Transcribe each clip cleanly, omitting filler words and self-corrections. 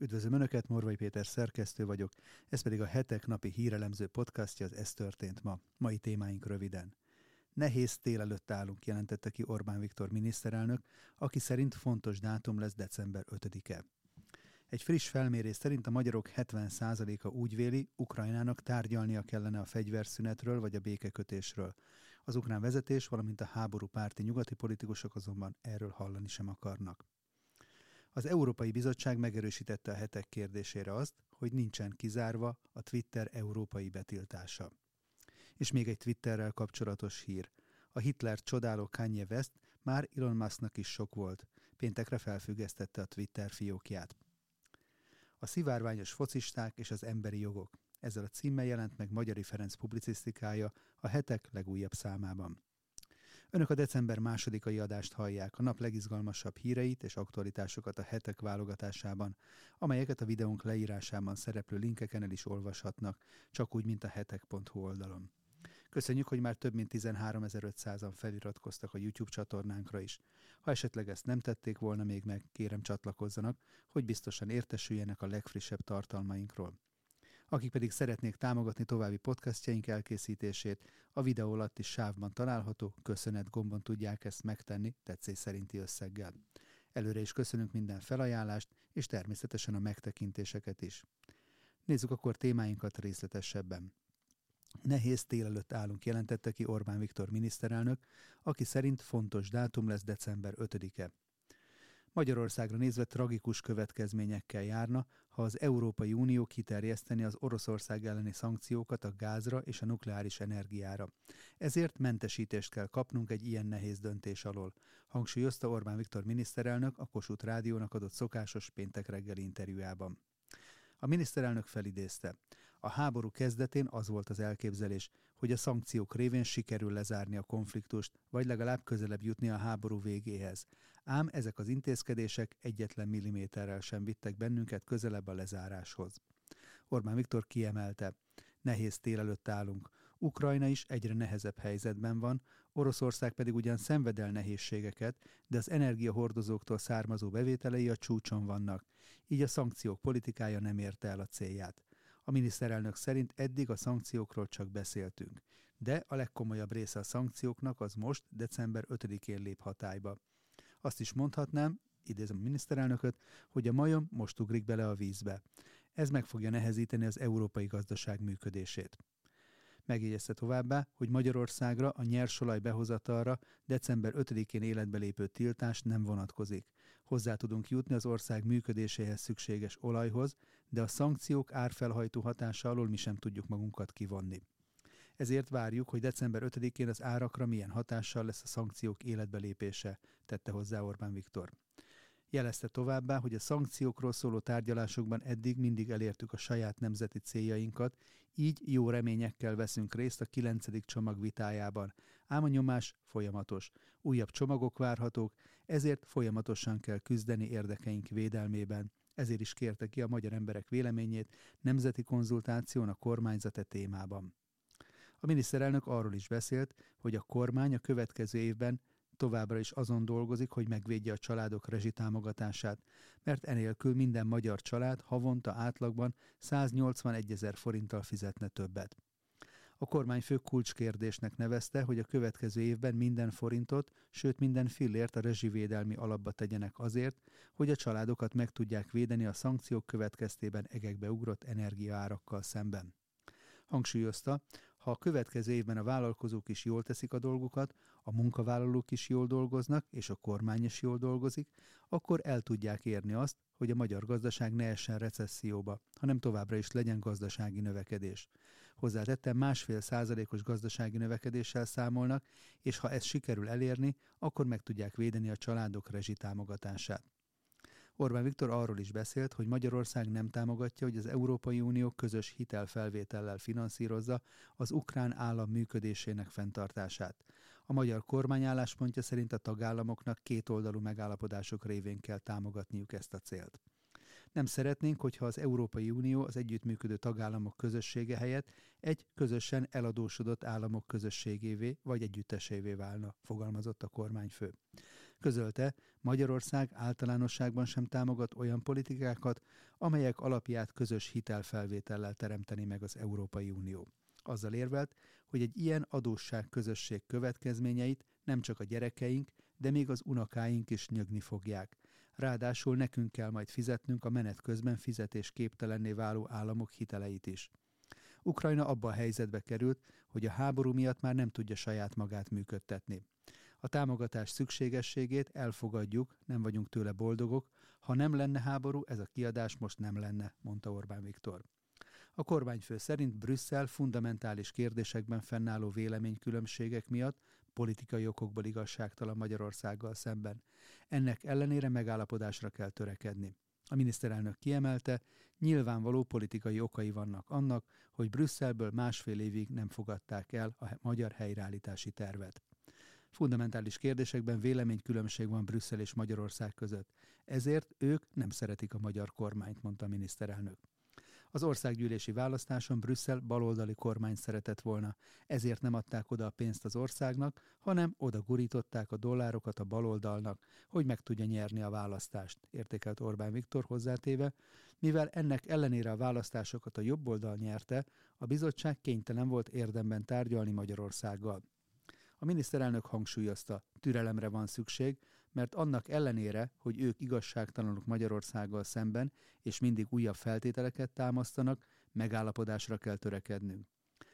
Üdvözlöm Önöket, Morvai Péter szerkesztő vagyok, ez pedig a hetek napi hírelemző podcastja, az Ez történt ma. Mai témáink röviden. Nehéz tél előtt állunk, jelentette ki Orbán Viktor miniszterelnök, aki szerint fontos dátum lesz december 5-e. Egy friss felmérés szerint a magyarok 70%-a úgy véli, Ukrajnának tárgyalnia kellene a fegyverszünetről vagy a békekötésről. Az ukrán vezetés, valamint a háborúpárti nyugati politikusok azonban erről hallani sem akarnak. Az Európai Bizottság megerősítette a hetek kérdésére azt, hogy nincsen kizárva a Twitter európai betiltása. És még egy Twitterrel kapcsolatos hír. A Hitlert csodáló Kanye West már Elon Musknak is sok volt. Péntekre felfüggesztette a Twitter fiókját. A szivárványos focisták és az emberi jogok. Ezzel a címmel jelent meg Magyari Ferenc publicisztikája a hetek legújabb számában. Önök a december 2. adást hallják, a nap legizgalmasabb híreit és aktualitásokat a hetek válogatásában, amelyeket a videónk leírásában szereplő linkeken el is olvashatnak, csak úgy, mint a hetek.hu oldalon. Köszönjük, hogy már több mint 13.500-an feliratkoztak a YouTube csatornánkra is. Ha esetleg ezt nem tették volna még meg, kérem csatlakozzanak, hogy biztosan értesüljenek a legfrissebb tartalmainkról. Akik pedig szeretnék támogatni további podcastjaink elkészítését, a videó alatti sávban található köszönet gombon tudják ezt megtenni tetszés szerinti összeggel. Előre is köszönünk minden felajánlást, és természetesen a megtekintéseket is. Nézzük akkor témáinkat részletesebben. Nehéz tél előtt állunk, jelentette ki Orbán Viktor miniszterelnök, aki szerint fontos dátum lesz december 5-e. Magyarországra nézve tragikus következményekkel járna, ha az Európai Unió kiterjeszteni az Oroszország elleni szankciókat a gázra és a nukleáris energiára. Ezért mentesítést kell kapnunk egy ilyen nehéz döntés alól, hangsúlyozta Orbán Viktor miniszterelnök a Kossuth Rádiónak adott szokásos péntek reggeli interjújában. A miniszterelnök felidézte. A háború kezdetén az volt az elképzelés, hogy a szankciók révén sikerül lezárni a konfliktust, vagy legalább közelebb jutni a háború végéhez. Ám ezek az intézkedések egyetlen milliméterrel sem vittek bennünket közelebb a lezáráshoz. Orbán Viktor kiemelte. Nehéz tél előtt állunk. Ukrajna is egyre nehezebb helyzetben van, Oroszország pedig ugyan szenved el nehézségeket, de az energiahordozóktól származó bevételei a csúcson vannak, így a szankciók politikája nem érte el a célját. A miniszterelnök szerint eddig a szankciókról csak beszéltünk, de a legkomolyabb része a szankcióknak az most, december 5-én lép hatályba. Azt is mondhatnám, idézem a miniszterelnököt, hogy a majom most ugrik bele a vízbe. Ez meg fogja nehezíteni az európai gazdaság működését. Megjegyezte továbbá, hogy Magyarországra a nyersolaj behozatalra december 5-én életbe lépő tiltás nem vonatkozik. Hozzá tudunk jutni az ország működéséhez szükséges olajhoz, de a szankciók árfelhajtó hatása alól mi sem tudjuk magunkat kivonni. Ezért várjuk, hogy december 5-én az árakra milyen hatással lesz a szankciók életbelépése, tette hozzá Orbán Viktor. Jelezte továbbá, hogy a szankciókról szóló tárgyalásokban eddig mindig elértük a saját nemzeti céljainkat, így jó reményekkel veszünk részt a 9. csomag vitájában. Ám a nyomás folyamatos. Újabb csomagok várhatók, ezért folyamatosan kell küzdeni érdekeink védelmében. Ezért is kérte ki a magyar emberek véleményét nemzeti konzultáción a kormányzat témában. A miniszterelnök arról is beszélt, hogy a kormány a következő évben továbbra is azon dolgozik, hogy megvédje a családok rezsitámogatását, mert enélkül minden magyar család havonta átlagban 181 000 forinttal fizetne többet. A kormányfő kulcskérdésnek nevezte, hogy a következő évben minden forintot, sőt minden fillért a rezsivédelmi alapba tegyenek azért, hogy a családokat meg tudják védeni a szankciók következtében egekbe ugrott energiaárakkal szemben. Hangsúlyozta, ha a következő évben a vállalkozók is jól teszik a dolgukat, a munkavállalók is jól dolgoznak, és a kormány is jól dolgozik, akkor el tudják érni azt, hogy a magyar gazdaság ne essen recesszióba, hanem továbbra is legyen gazdasági növekedés. Hozzátette, 1,5%-os gazdasági növekedéssel számolnak, és ha ezt sikerül elérni, akkor meg tudják védeni a családok rezsitámogatását. Orbán Viktor arról is beszélt, hogy Magyarország nem támogatja, hogy az Európai Unió közös hitelfelvétellel finanszírozza az ukrán állam működésének fenntartását. A magyar kormány álláspontja szerint a tagállamoknak kétoldalú megállapodások révén kell támogatniuk ezt a célt. Nem szeretnénk, hogyha az Európai Unió az együttműködő tagállamok közössége helyett egy közösen eladósodott államok közösségévé vagy együttesévé válna, fogalmazott a kormányfő. Közölte, Magyarország általánosságban sem támogat olyan politikákat, amelyek alapját közös hitelfelvétellel teremteni meg az Európai Unió. Azzal érvelt, hogy egy ilyen adósságközösség következményeit nem csak a gyerekeink, de még az unokáink is nyögni fogják. Ráadásul nekünk kell majd fizetnünk a menet közben fizetésképtelenné váló államok hiteleit is. Ukrajna abba a helyzetbe került, hogy a háború miatt már nem tudja saját magát működtetni. A támogatás szükségességét elfogadjuk, nem vagyunk tőle boldogok, ha nem lenne háború, ez a kiadás most nem lenne, mondta Orbán Viktor. A kormányfő szerint Brüsszel fundamentális kérdésekben fennálló véleménykülönbségek miatt politikai okokból igazságtalan Magyarországgal szemben. Ennek ellenére megállapodásra kell törekedni. A miniszterelnök kiemelte, nyilvánvaló politikai okai vannak annak, hogy Brüsszelből 1,5 évig nem fogadták el a magyar helyreállítási tervet. Fundamentális kérdésekben véleménykülönbség van Brüsszel és Magyarország között. Ezért ők nem szeretik a magyar kormányt, mondta a miniszterelnök. Az országgyűlési választáson Brüsszel baloldali kormány szeretett volna, ezért nem adták oda a pénzt az országnak, hanem oda gurították a dollárokat a baloldalnak, hogy meg tudja nyerni a választást, értékelt Orbán Viktor hozzátéve, mivel ennek ellenére a választásokat a jobboldal nyerte, a bizottság kénytelen volt érdemben tárgyalni Magyarországgal. A miniszterelnök hangsúlyozta, türelemre van szükség, mert annak ellenére, hogy ők igazságtalanok Magyarországgal szemben, és mindig újabb feltételeket támasztanak, megállapodásra kell törekednünk.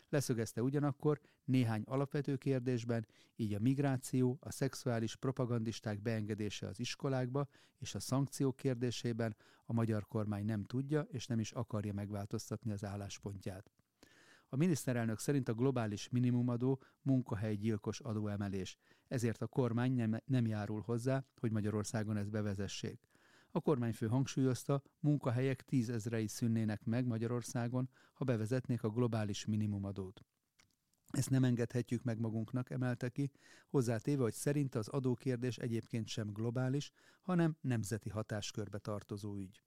Leszögezte ugyanakkor néhány alapvető kérdésben, így a migráció, a szexuális propagandisták beengedése az iskolákba és a szankciók kérdésében a magyar kormány nem tudja és nem is akarja megváltoztatni az álláspontját. A miniszterelnök szerint a globális minimumadó munkahelygyilkos adóemelés, ezért a kormány nem járul hozzá, hogy Magyarországon ezt bevezessék. A kormányfő hangsúlyozta, munkahelyek 10 000-ei szűnnének meg Magyarországon, ha bevezetnék a globális minimumadót. Ezt nem engedhetjük meg magunknak, emelte ki, hozzátéve, hogy szerinte az adókérdés egyébként sem globális, hanem nemzeti hatáskörbe tartozó ügy.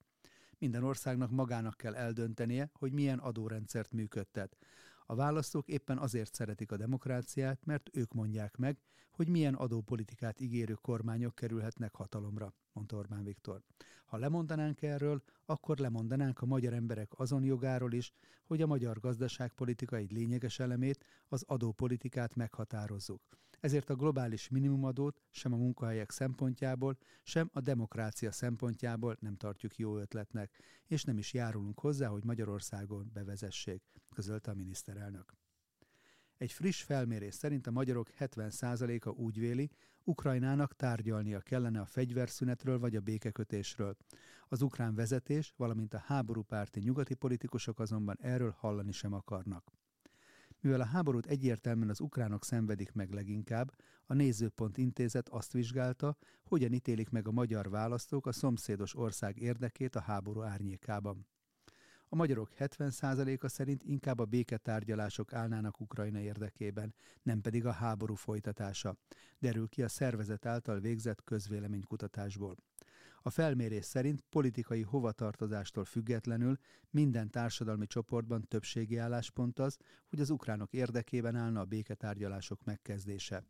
Minden országnak magának kell eldöntenie, hogy milyen adórendszert működtet. A választók éppen azért szeretik a demokráciát, mert ők mondják meg, hogy milyen adópolitikát ígérő kormányok kerülhetnek hatalomra, mondta Orbán Viktor. Ha lemondanánk erről, akkor lemondanánk a magyar emberek azon jogáról is, hogy a magyar gazdaságpolitika egy lényeges elemét, az adópolitikát meghatározzuk. Ezért a globális minimumadót sem a munkahelyek szempontjából, sem a demokrácia szempontjából nem tartjuk jó ötletnek, és nem is járulunk hozzá, hogy Magyarországon bevezessék, közölte a miniszterelnök. Egy friss felmérés szerint a magyarok 70%-a úgy véli, Ukrajnának tárgyalnia kellene a fegyverszünetről vagy a békekötésről. Az ukrán vezetés, valamint a háborúpárti nyugati politikusok azonban erről hallani sem akarnak. Mivel a háborút egyértelműen az ukránok szenvedik meg leginkább, a Nézőpont Intézet azt vizsgálta, hogyan ítélik meg a magyar választók a szomszédos ország érdekét a háború árnyékában. A magyarok 70%-a szerint inkább a béketárgyalások állnának Ukrajna érdekében, nem pedig a háború folytatása, derül ki a szervezet által végzett közvéleménykutatásból. A felmérés szerint politikai hovatartozástól függetlenül minden társadalmi csoportban többségi álláspont az, hogy az ukránok érdekében állna a béketárgyalások megkezdése.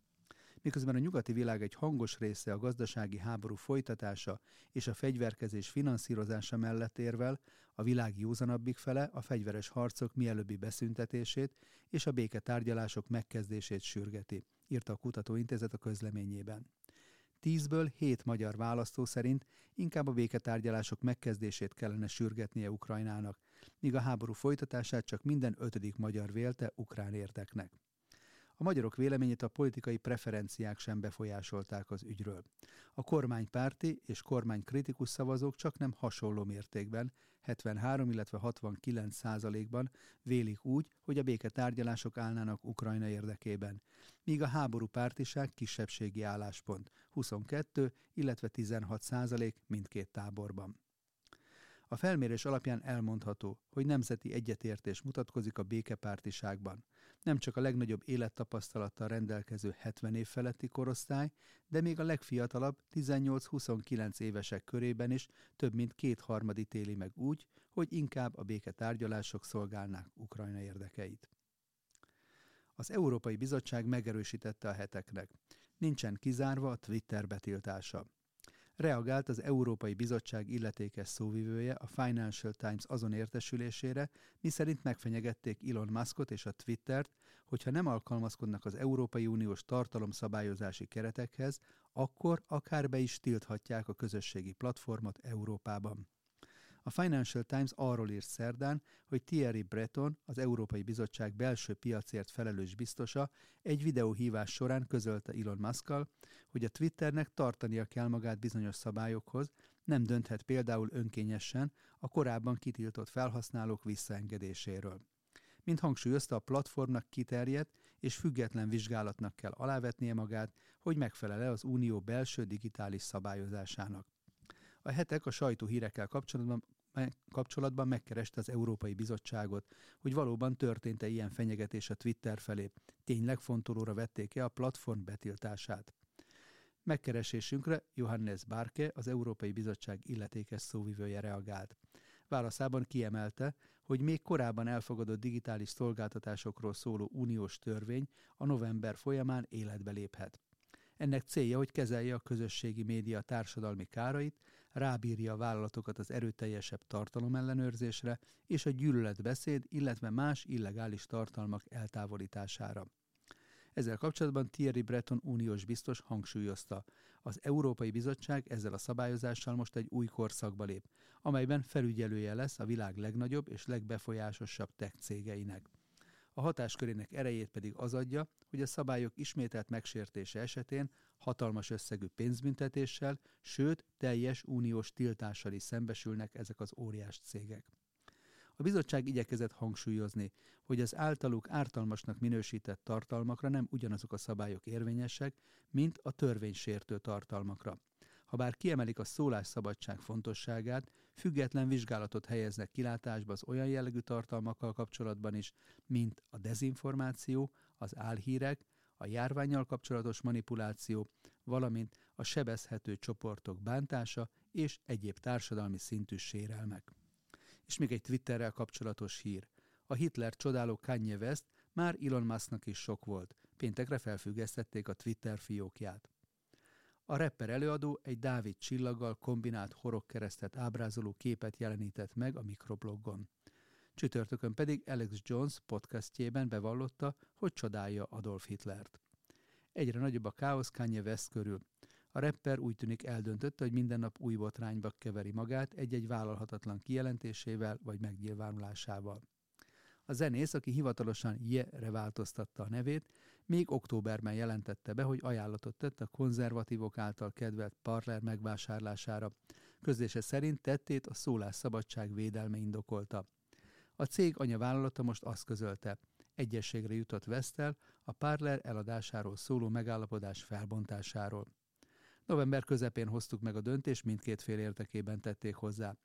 Miközben a nyugati világ egy hangos része a gazdasági háború folytatása és a fegyverkezés finanszírozása mellett érvel, a világ józanabbik fele a fegyveres harcok mielőbbi beszüntetését és a béketárgyalások megkezdését sürgeti, írta a kutatóintézet a közleményében. 10-ből 7 magyar választó szerint inkább a béketárgyalások megkezdését kellene sürgetnie Ukrajnának, míg a háború folytatását csak minden 5. magyar vélte ukrán érdeknek. A magyarok véleményét a politikai preferenciák sem befolyásolták az ügyről. A kormánypárti és kormánykritikus szavazók csaknem hasonló mértékben, 73, illetve 69%-ban vélik úgy, hogy a béketárgyalások állnának Ukrajna érdekében, míg a háborúpártiság kisebbségi álláspont, 22, illetve 16% mindkét táborban. A felmérés alapján elmondható, hogy nemzeti egyetértés mutatkozik a békepártiságban. Nem csak a legnagyobb élettapasztalattal rendelkező 70 év feletti korosztály, de még a legfiatalabb 18-29 évesek körében is több mint 2/3 ítéli meg úgy, hogy inkább a béketárgyalások szolgálnák Ukrajna érdekeit. Az Európai Bizottság megerősítette a heteknek. nincsen kizárva a Twitter betiltása. Reagált az Európai Bizottság illetékes szóvivője a Financial Times azon értesülésére, miszerint megfenyegették Elon Muskot és a Twittert, hogyha nem alkalmazkodnak az Európai Uniós tartalomszabályozási keretekhez, akkor akár be is tilthatják a közösségi platformot Európában. A Financial Times arról írt szerdán, hogy Thierry Breton, az Európai Bizottság belső piacért felelős biztosa, egy videóhívás során közölte Elon Muskkal, hogy a Twitternek tartania kell magát bizonyos szabályokhoz, nem dönthet például önkényesen a korábban kitiltott felhasználók visszaengedéséről. Mint hangsúlyozta, a platformnak kiterjedt és független vizsgálatnak kell alávetnie magát, hogy megfelele az unió belső digitális szabályozásának. A hetek a sajtóhírekkel kapcsolatban megkereste az Európai Bizottságot, hogy valóban történt-e ilyen fenyegetés a Twitter felé. Tényleg fontolóra vették-e a platform betiltását. Megkeresésünkre Johannes Barke, az Európai Bizottság illetékes szóvivője reagált. Válaszában kiemelte, hogy még korábban elfogadott digitális szolgáltatásokról szóló uniós törvény a november folyamán életbe léphet. Ennek célja, hogy kezelje a közösségi média társadalmi kárait, rábírja a vállalatokat az erőteljesebb tartalomellenőrzésre és a gyűlöletbeszéd, illetve más illegális tartalmak eltávolítására. Ezzel kapcsolatban Thierry Breton uniós biztos hangsúlyozta, az Európai Bizottság ezzel a szabályozással most egy új korszakba lép, amelyben felügyelője lesz a világ legnagyobb és legbefolyásosabb tech cégeinek. A hatáskörének erejét pedig az adja, hogy a szabályok ismételt megsértése esetén hatalmas összegű pénzbüntetéssel, sőt teljes uniós tiltással is szembesülnek ezek az óriás cégek. A bizottság igyekezett hangsúlyozni, hogy az általuk ártalmasnak minősített tartalmakra nem ugyanazok a szabályok érvényesek, mint a törvénysértő tartalmakra. Habár kiemelik a szólásszabadság fontosságát, független vizsgálatot helyeznek kilátásba az olyan jellegű tartalmakkal kapcsolatban is, mint a dezinformáció, az álhírek, a járvánnyal kapcsolatos manipuláció, valamint a sebezhető csoportok bántása és egyéb társadalmi szintű sérelmek. És még egy Twitterrel kapcsolatos hír. A Hitler csodáló Kanye West már Elon Musknak is sok volt. Péntekre felfüggesztették a Twitter fiókját. A rapper előadó egy Dávid csillaggal kombinált horogkeresztet ábrázoló képet jelenített meg a mikroblogon. Csütörtökön pedig Alex Jones podcastjében bevallotta, hogy csodálja Adolf Hitlert. Egyre nagyobb a káosz Kanye West körül. A rapper úgy tűnik eldöntötte, hogy minden nap új botrányba keveri magát egy-egy vállalhatatlan kijelentésével vagy megnyilvánulásával. A zenész, aki hivatalosan Ye-re változtatta a nevét, még októberben jelentette be, hogy ajánlatot tett a konzervatívok által kedvelt Parler megvásárlására. Közlése szerint tettét a szólásszabadság védelme indokolta. A cég anyavállalata most azt közölte, egyezségre jutott Vestel a Parler eladásáról szóló megállapodás felbontásáról. November közepén hoztuk meg a döntést, mindkét fél érdekében tették hozzá.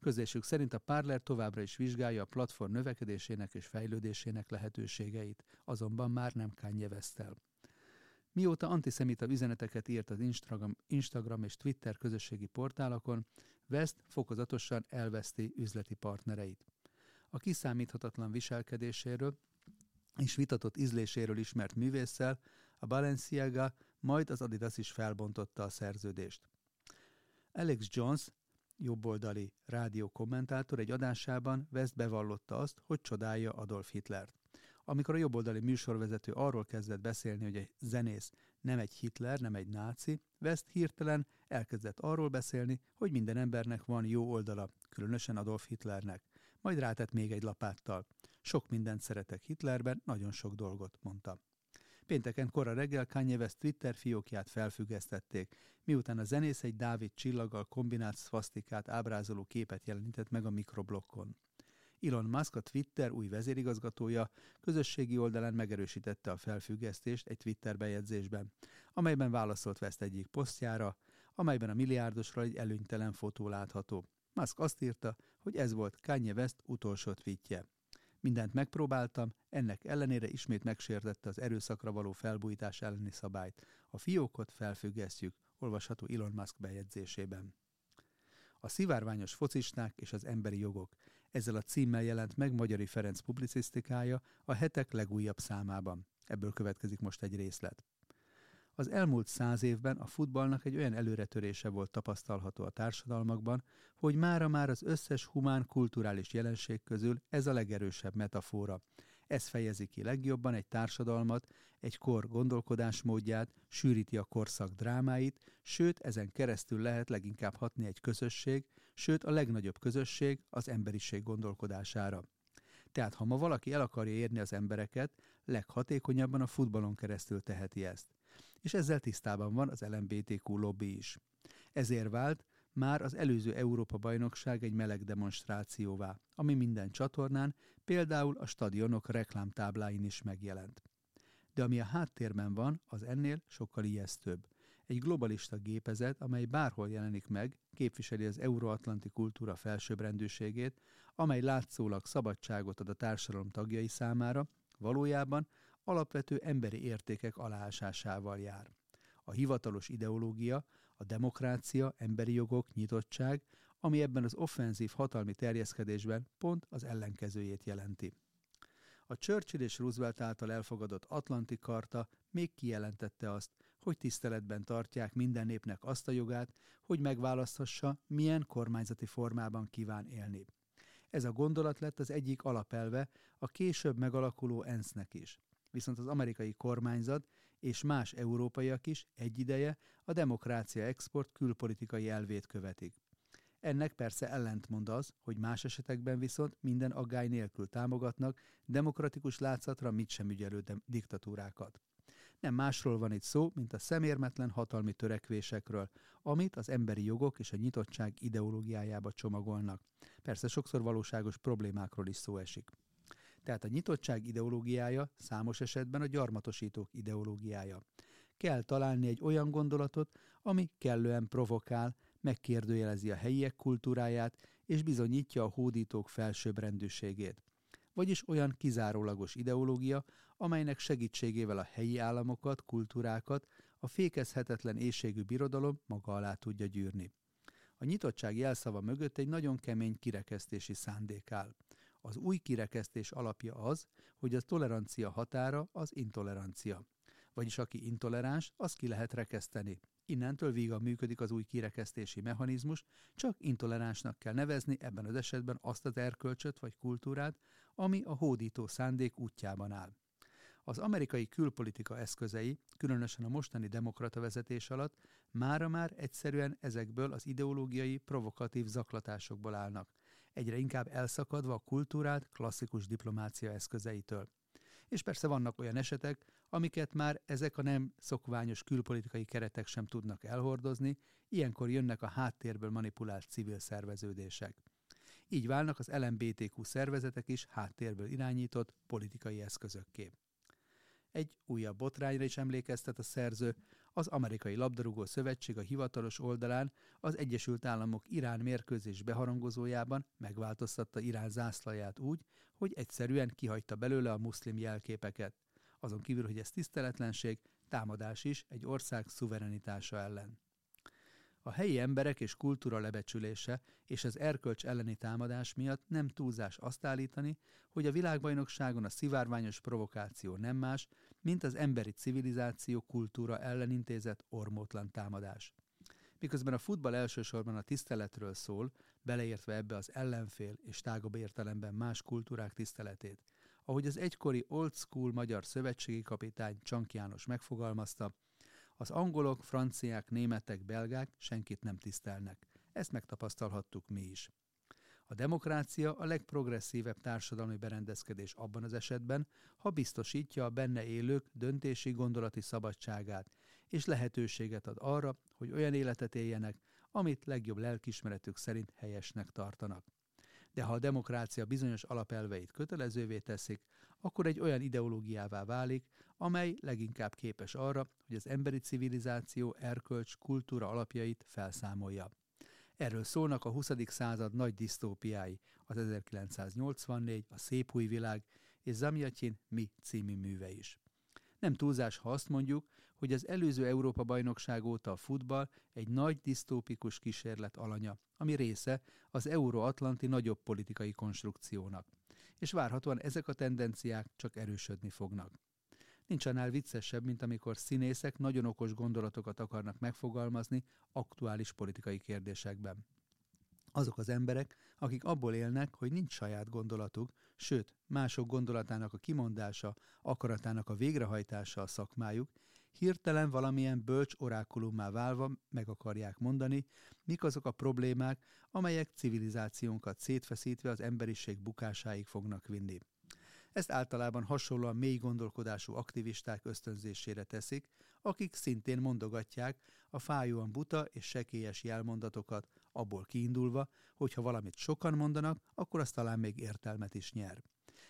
Közlésük szerint a Parler továbbra is vizsgálja a platform növekedésének és fejlődésének lehetőségeit, azonban már nem Kanye Westtel. Mióta antiszemita üzeneteket írt az Instagram és Twitter közösségi portálakon, West fokozatosan elveszti üzleti partnereit. A kiszámíthatatlan viselkedéséről és vitatott ízléséről ismert művésszel a Balenciaga, majd az Adidas is felbontotta a szerződést. Alex Jones, jobboldali rádió kommentátor egy adásában West bevallotta azt, hogy csodálja Adolf Hitlert. Amikor a jobboldali műsorvezető arról kezdett beszélni, hogy egy zenész nem egy Hitler, nem egy náci, West hirtelen elkezdett arról beszélni, hogy minden embernek van jó oldala, különösen Adolf Hitlernek. Majd rátett még egy lapáttal. Sok mindent szeretek Hitlerben, nagyon sok dolgot, mondta. Pénteken kora reggel Kanye West Twitter fiókját felfüggesztették, miután a zenész egy Dávid csillaggal kombinált szvasztikát ábrázoló képet jelenített meg a mikroblokkon. Elon Musk, a Twitter új vezérigazgatója, közösségi oldalán megerősítette a felfüggesztést egy Twitter bejegyzésben, amelyben válaszolt West egyik posztjára, amelyben a milliárdosról egy előnytelen fotó látható. Musk azt írta, hogy ez volt Kanye West utolsó tweetje. Mindent megpróbáltam, ennek ellenére ismét megsértette az erőszakra való felbújtás elleni szabályt. A fiókot felfüggesztjük, olvasható Elon Musk bejegyzésében. A szivárványos focisták és az emberi jogok. Ezzel a címmel jelent meg Magyari Ferenc publicisztikája a hetek legújabb számában. Ebből következik most egy részlet. Az elmúlt 100 évben a futballnak egy olyan előretörése volt tapasztalható a társadalmakban, hogy mára-már az összes humán kulturális jelenség közül ez a legerősebb metafora. Ez fejezi ki legjobban egy társadalmat, egy kor gondolkodásmódját, sűríti a korszak drámáit, sőt ezen keresztül lehet leginkább hatni egy közösség, sőt a legnagyobb közösség az emberiség gondolkodására. Tehát ha ma valaki el akarja érni az embereket, leghatékonyabban a futballon keresztül teheti ezt. És ezzel tisztában van az LMBTQ lobby is. Ezért vált már az előző Európa-bajnokság egy meleg demonstrációvá, ami minden csatornán, például a stadionok reklámtábláin is megjelent. De ami a háttérben van, az ennél sokkal ijesztőbb. Egy globalista gépezet, amely bárhol jelenik meg, képviseli az euróatlanti kultúra felsőbbrendűségét, amely látszólag szabadságot ad a társadalom tagjai számára, valójában alapvető emberi értékek aláásásával jár. A hivatalos ideológia, a demokrácia, emberi jogok, nyitottság, ami ebben az offenzív hatalmi terjeszkedésben pont az ellenkezőjét jelenti. A Churchill és Roosevelt által elfogadott Atlanti karta még kijelentette azt, hogy tiszteletben tartják minden népnek azt a jogát, hogy megválaszthassa, milyen kormányzati formában kíván élni. Ez a gondolat lett az egyik alapelve a később megalakuló ENSZ-nek is. Viszont az amerikai kormányzat és más európaiak is egy ideje a demokrácia export külpolitikai elvét követik. Ennek persze ellentmond az, hogy más esetekben viszont minden aggály nélkül támogatnak demokratikus látszatra mit sem ügyelő diktatúrákat. Nem másról van itt szó, mint a szemérmetlen hatalmi törekvésekről, amit az emberi jogok és a nyitottság ideológiájába csomagolnak. Persze sokszor valóságos problémákról is szó esik. Tehát a nyitottság ideológiája számos esetben a gyarmatosítók ideológiája. Kell találni egy olyan gondolatot, ami kellően provokál, megkérdőjelezi a helyiek kultúráját és bizonyítja a hódítók felsőbbrendűségét. Vagyis olyan kizárólagos ideológia, amelynek segítségével a helyi államokat, kultúrákat a fékezhetetlen éhségű birodalom maga alá tudja gyűrni. A nyitottság jelszava mögött egy nagyon kemény kirekesztési szándék áll. Az új kirekesztés alapja az, hogy a tolerancia határa az intolerancia. Vagyis aki intoleráns, azt ki lehet rekeszteni. Innentől vígan működik az új kirekesztési mechanizmus, csak intoleránsnak kell nevezni ebben az esetben azt az erkölcsöt vagy kultúrát, ami a hódító szándék útjában áll. Az amerikai külpolitika eszközei, különösen a mostani demokrata vezetés alatt, mára-már egyszerűen ezekből az ideológiai, provokatív zaklatásokból állnak, egyre inkább elszakadva a kultúrát klasszikus diplomácia eszközeitől. És persze vannak olyan esetek, amiket már ezek a nem szokványos külpolitikai keretek sem tudnak elhordozni, ilyenkor jönnek a háttérből manipulált civil szerveződések. Így válnak az LMBTQ szervezetek is háttérből irányított politikai eszközökké. Egy újabb botrányra is emlékeztet a szerző. Az Amerikai Labdarúgó Szövetség a hivatalos oldalán az Egyesült Államok Irán mérkőzés beharangozójában megváltoztatta Irán zászlaját úgy, hogy egyszerűen kihagyta belőle a muszlim jelképeket. Azon kívül, hogy ez tiszteletlenség, támadás is egy ország szuverenitása ellen. A helyi emberek és kultúra lebecsülése és az erkölcs elleni támadás miatt nem túlzás azt állítani, hogy a világbajnokságon a szivárványos provokáció nem más, mint az emberi civilizáció kultúra ellen intézett ormótlan támadás. Miközben a futball elsősorban a tiszteletről szól, beleértve ebbe az ellenfél és tágabb értelemben más kultúrák tiszteletét. Ahogy az egykori old school magyar szövetségi kapitány Csank János megfogalmazta, az angolok, franciák, németek, belgák senkit nem tisztelnek. Ezt megtapasztalhattuk mi is. A demokrácia a legprogresszívebb társadalmi berendezkedés abban az esetben, ha biztosítja a benne élők döntési gondolati szabadságát, és lehetőséget ad arra, hogy olyan életet éljenek, amit legjobb lelkiismeretük szerint helyesnek tartanak. De ha a demokrácia bizonyos alapelveit kötelezővé teszik, akkor egy olyan ideológiává válik, amely leginkább képes arra, hogy az emberi civilizáció, erkölcs, kultúra alapjait felszámolja. Erről szólnak a 20. század nagy disztópiái, az 1984, a Szép új világ és Zamjatin Mi című műve is. Nem túlzás, ha azt mondjuk, hogy az előző Európa-bajnokság óta a futball egy nagy disztópikus kísérlet alanya, ami része az euróatlanti nagyobb politikai konstrukciónak. És várhatóan ezek a tendenciák csak erősödni fognak. Nincs annál viccesebb, mint amikor színészek nagyon okos gondolatokat akarnak megfogalmazni aktuális politikai kérdésekben. Azok az emberek, akik abból élnek, hogy nincs saját gondolatuk, sőt, mások gondolatának a kimondása, akaratának a végrehajtása a szakmájuk, hirtelen valamilyen bölcs orákulummá válva meg akarják mondani, mik azok a problémák, amelyek civilizációnkat szétfeszítve az emberiség bukásáig fognak vinni. Ezt általában hasonlóan mély gondolkodású aktivisták ösztönzésére teszik, akik szintén mondogatják a fájóan buta és sekélyes jelmondatokat, abból kiindulva, hogy ha valamit sokan mondanak, akkor az talán még értelmet is nyer.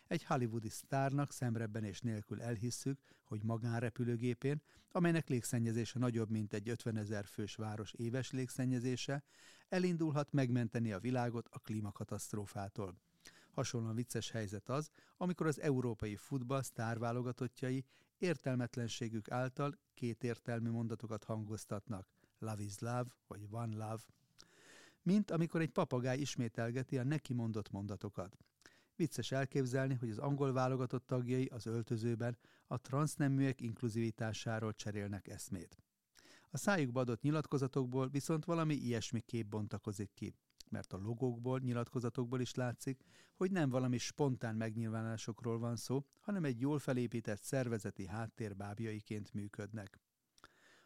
Egy hollywoodi sztárnak szemrebbenés nélkül elhisszük, hogy magánrepülőgépén, amelynek légszennyezése nagyobb, mint egy 50 000 fős város éves légszennyezése, elindulhat megmenteni a világot a klímakatasztrófától. Hasonlóan vicces helyzet az, amikor az európai futball sztárválogatottjai értelmetlenségük által kétértelmű mondatokat hangoztatnak, love is love, vagy one love, mint amikor egy papagáj ismételgeti a neki mondott mondatokat. Vicces elképzelni, hogy az angol válogatott tagjai az öltözőben a transzneműek inkluzivitásáról cserélnek eszmét. A szájukba adott nyilatkozatokból viszont valami ilyesmi kép bontakozik ki, mert a logókból, nyilatkozatokból is látszik, hogy nem valami spontán megnyilvánulásokról van szó, hanem egy jól felépített szervezeti háttér bábjaiként működnek.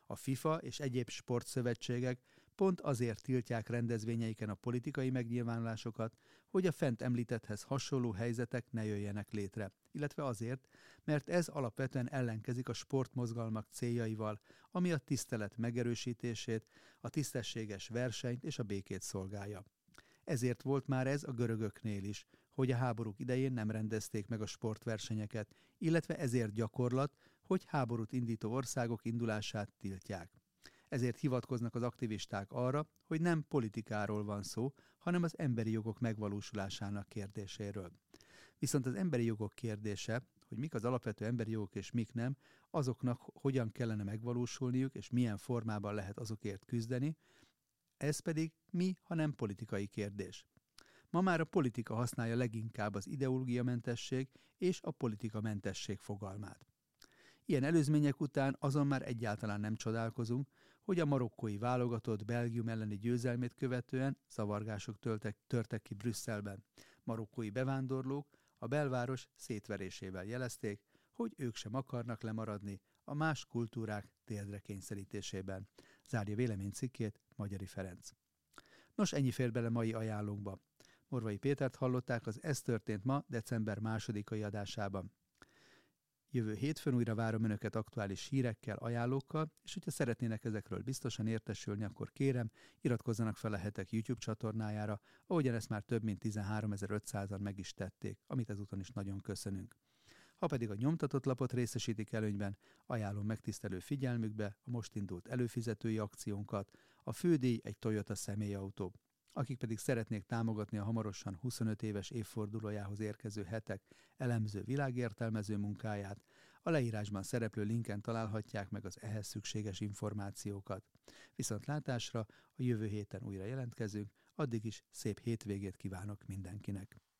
A FIFA és egyéb sportszövetségek pont azért tiltják rendezvényeiken a politikai megnyilvánulásokat, hogy a fent említetthez hasonló helyzetek ne jöjjenek létre, illetve azért, mert ez alapvetően ellenkezik a sportmozgalmak céljaival, ami a tisztelet megerősítését, a tisztességes versenyt és a békét szolgálja. Ezért volt már ez a görögöknél is, hogy a háborúk idején nem rendezték meg a sportversenyeket, illetve ezért gyakorlat, hogy háborút indító országok indulását tiltják. Ezért hivatkoznak az aktivisták arra, hogy nem politikáról van szó, hanem az emberi jogok megvalósulásának kérdéséről. Viszont az emberi jogok kérdése, hogy mik az alapvető emberi jogok és mik nem, azoknak hogyan kellene megvalósulniuk és milyen formában lehet azokért küzdeni, ez pedig mi, ha nem politikai kérdés. Ma már a politika használja leginkább az ideológiamentesség és a politikamentesség fogalmát. Ilyen előzmények után azon már egyáltalán nem csodálkozunk, hogy a marokkói válogatott Belgium elleni győzelmét követően zavargások törtek ki Brüsszelben. Marokkói bevándorlók a belváros szétverésével jelezték, hogy ők sem akarnak lemaradni a más kultúrák térdre kényszerítésében. Zárja véleménycikkét Magyari Ferenc. Nos, ennyi fér bele mai ajánlónkba. Morvai Pétert hallották az Ez történt ma december 2. adásában. Jövő hétfőn újra várom önöket aktuális hírekkel, ajánlókkal, és hogyha szeretnének ezekről biztosan értesülni, akkor kérem, iratkozzanak fel a Hetek YouTube csatornájára, ahogyan ezt már több mint 13.500-an meg is tették, amit ezúton is nagyon köszönünk. Ha pedig a nyomtatott lapot részesítik előnyben, ajánlom megtisztelő figyelmükbe a most indult előfizetői akciónkat, a fődíj egy Toyota személyautó. Akik pedig szeretnék támogatni a hamarosan 25 éves évfordulójához érkező Hetek elemző világértelmező munkáját, a leírásban szereplő linken találhatják meg az ehhez szükséges információkat. Viszontlátásra a jövő héten újra jelentkezünk, addig is szép hétvégét kívánok mindenkinek!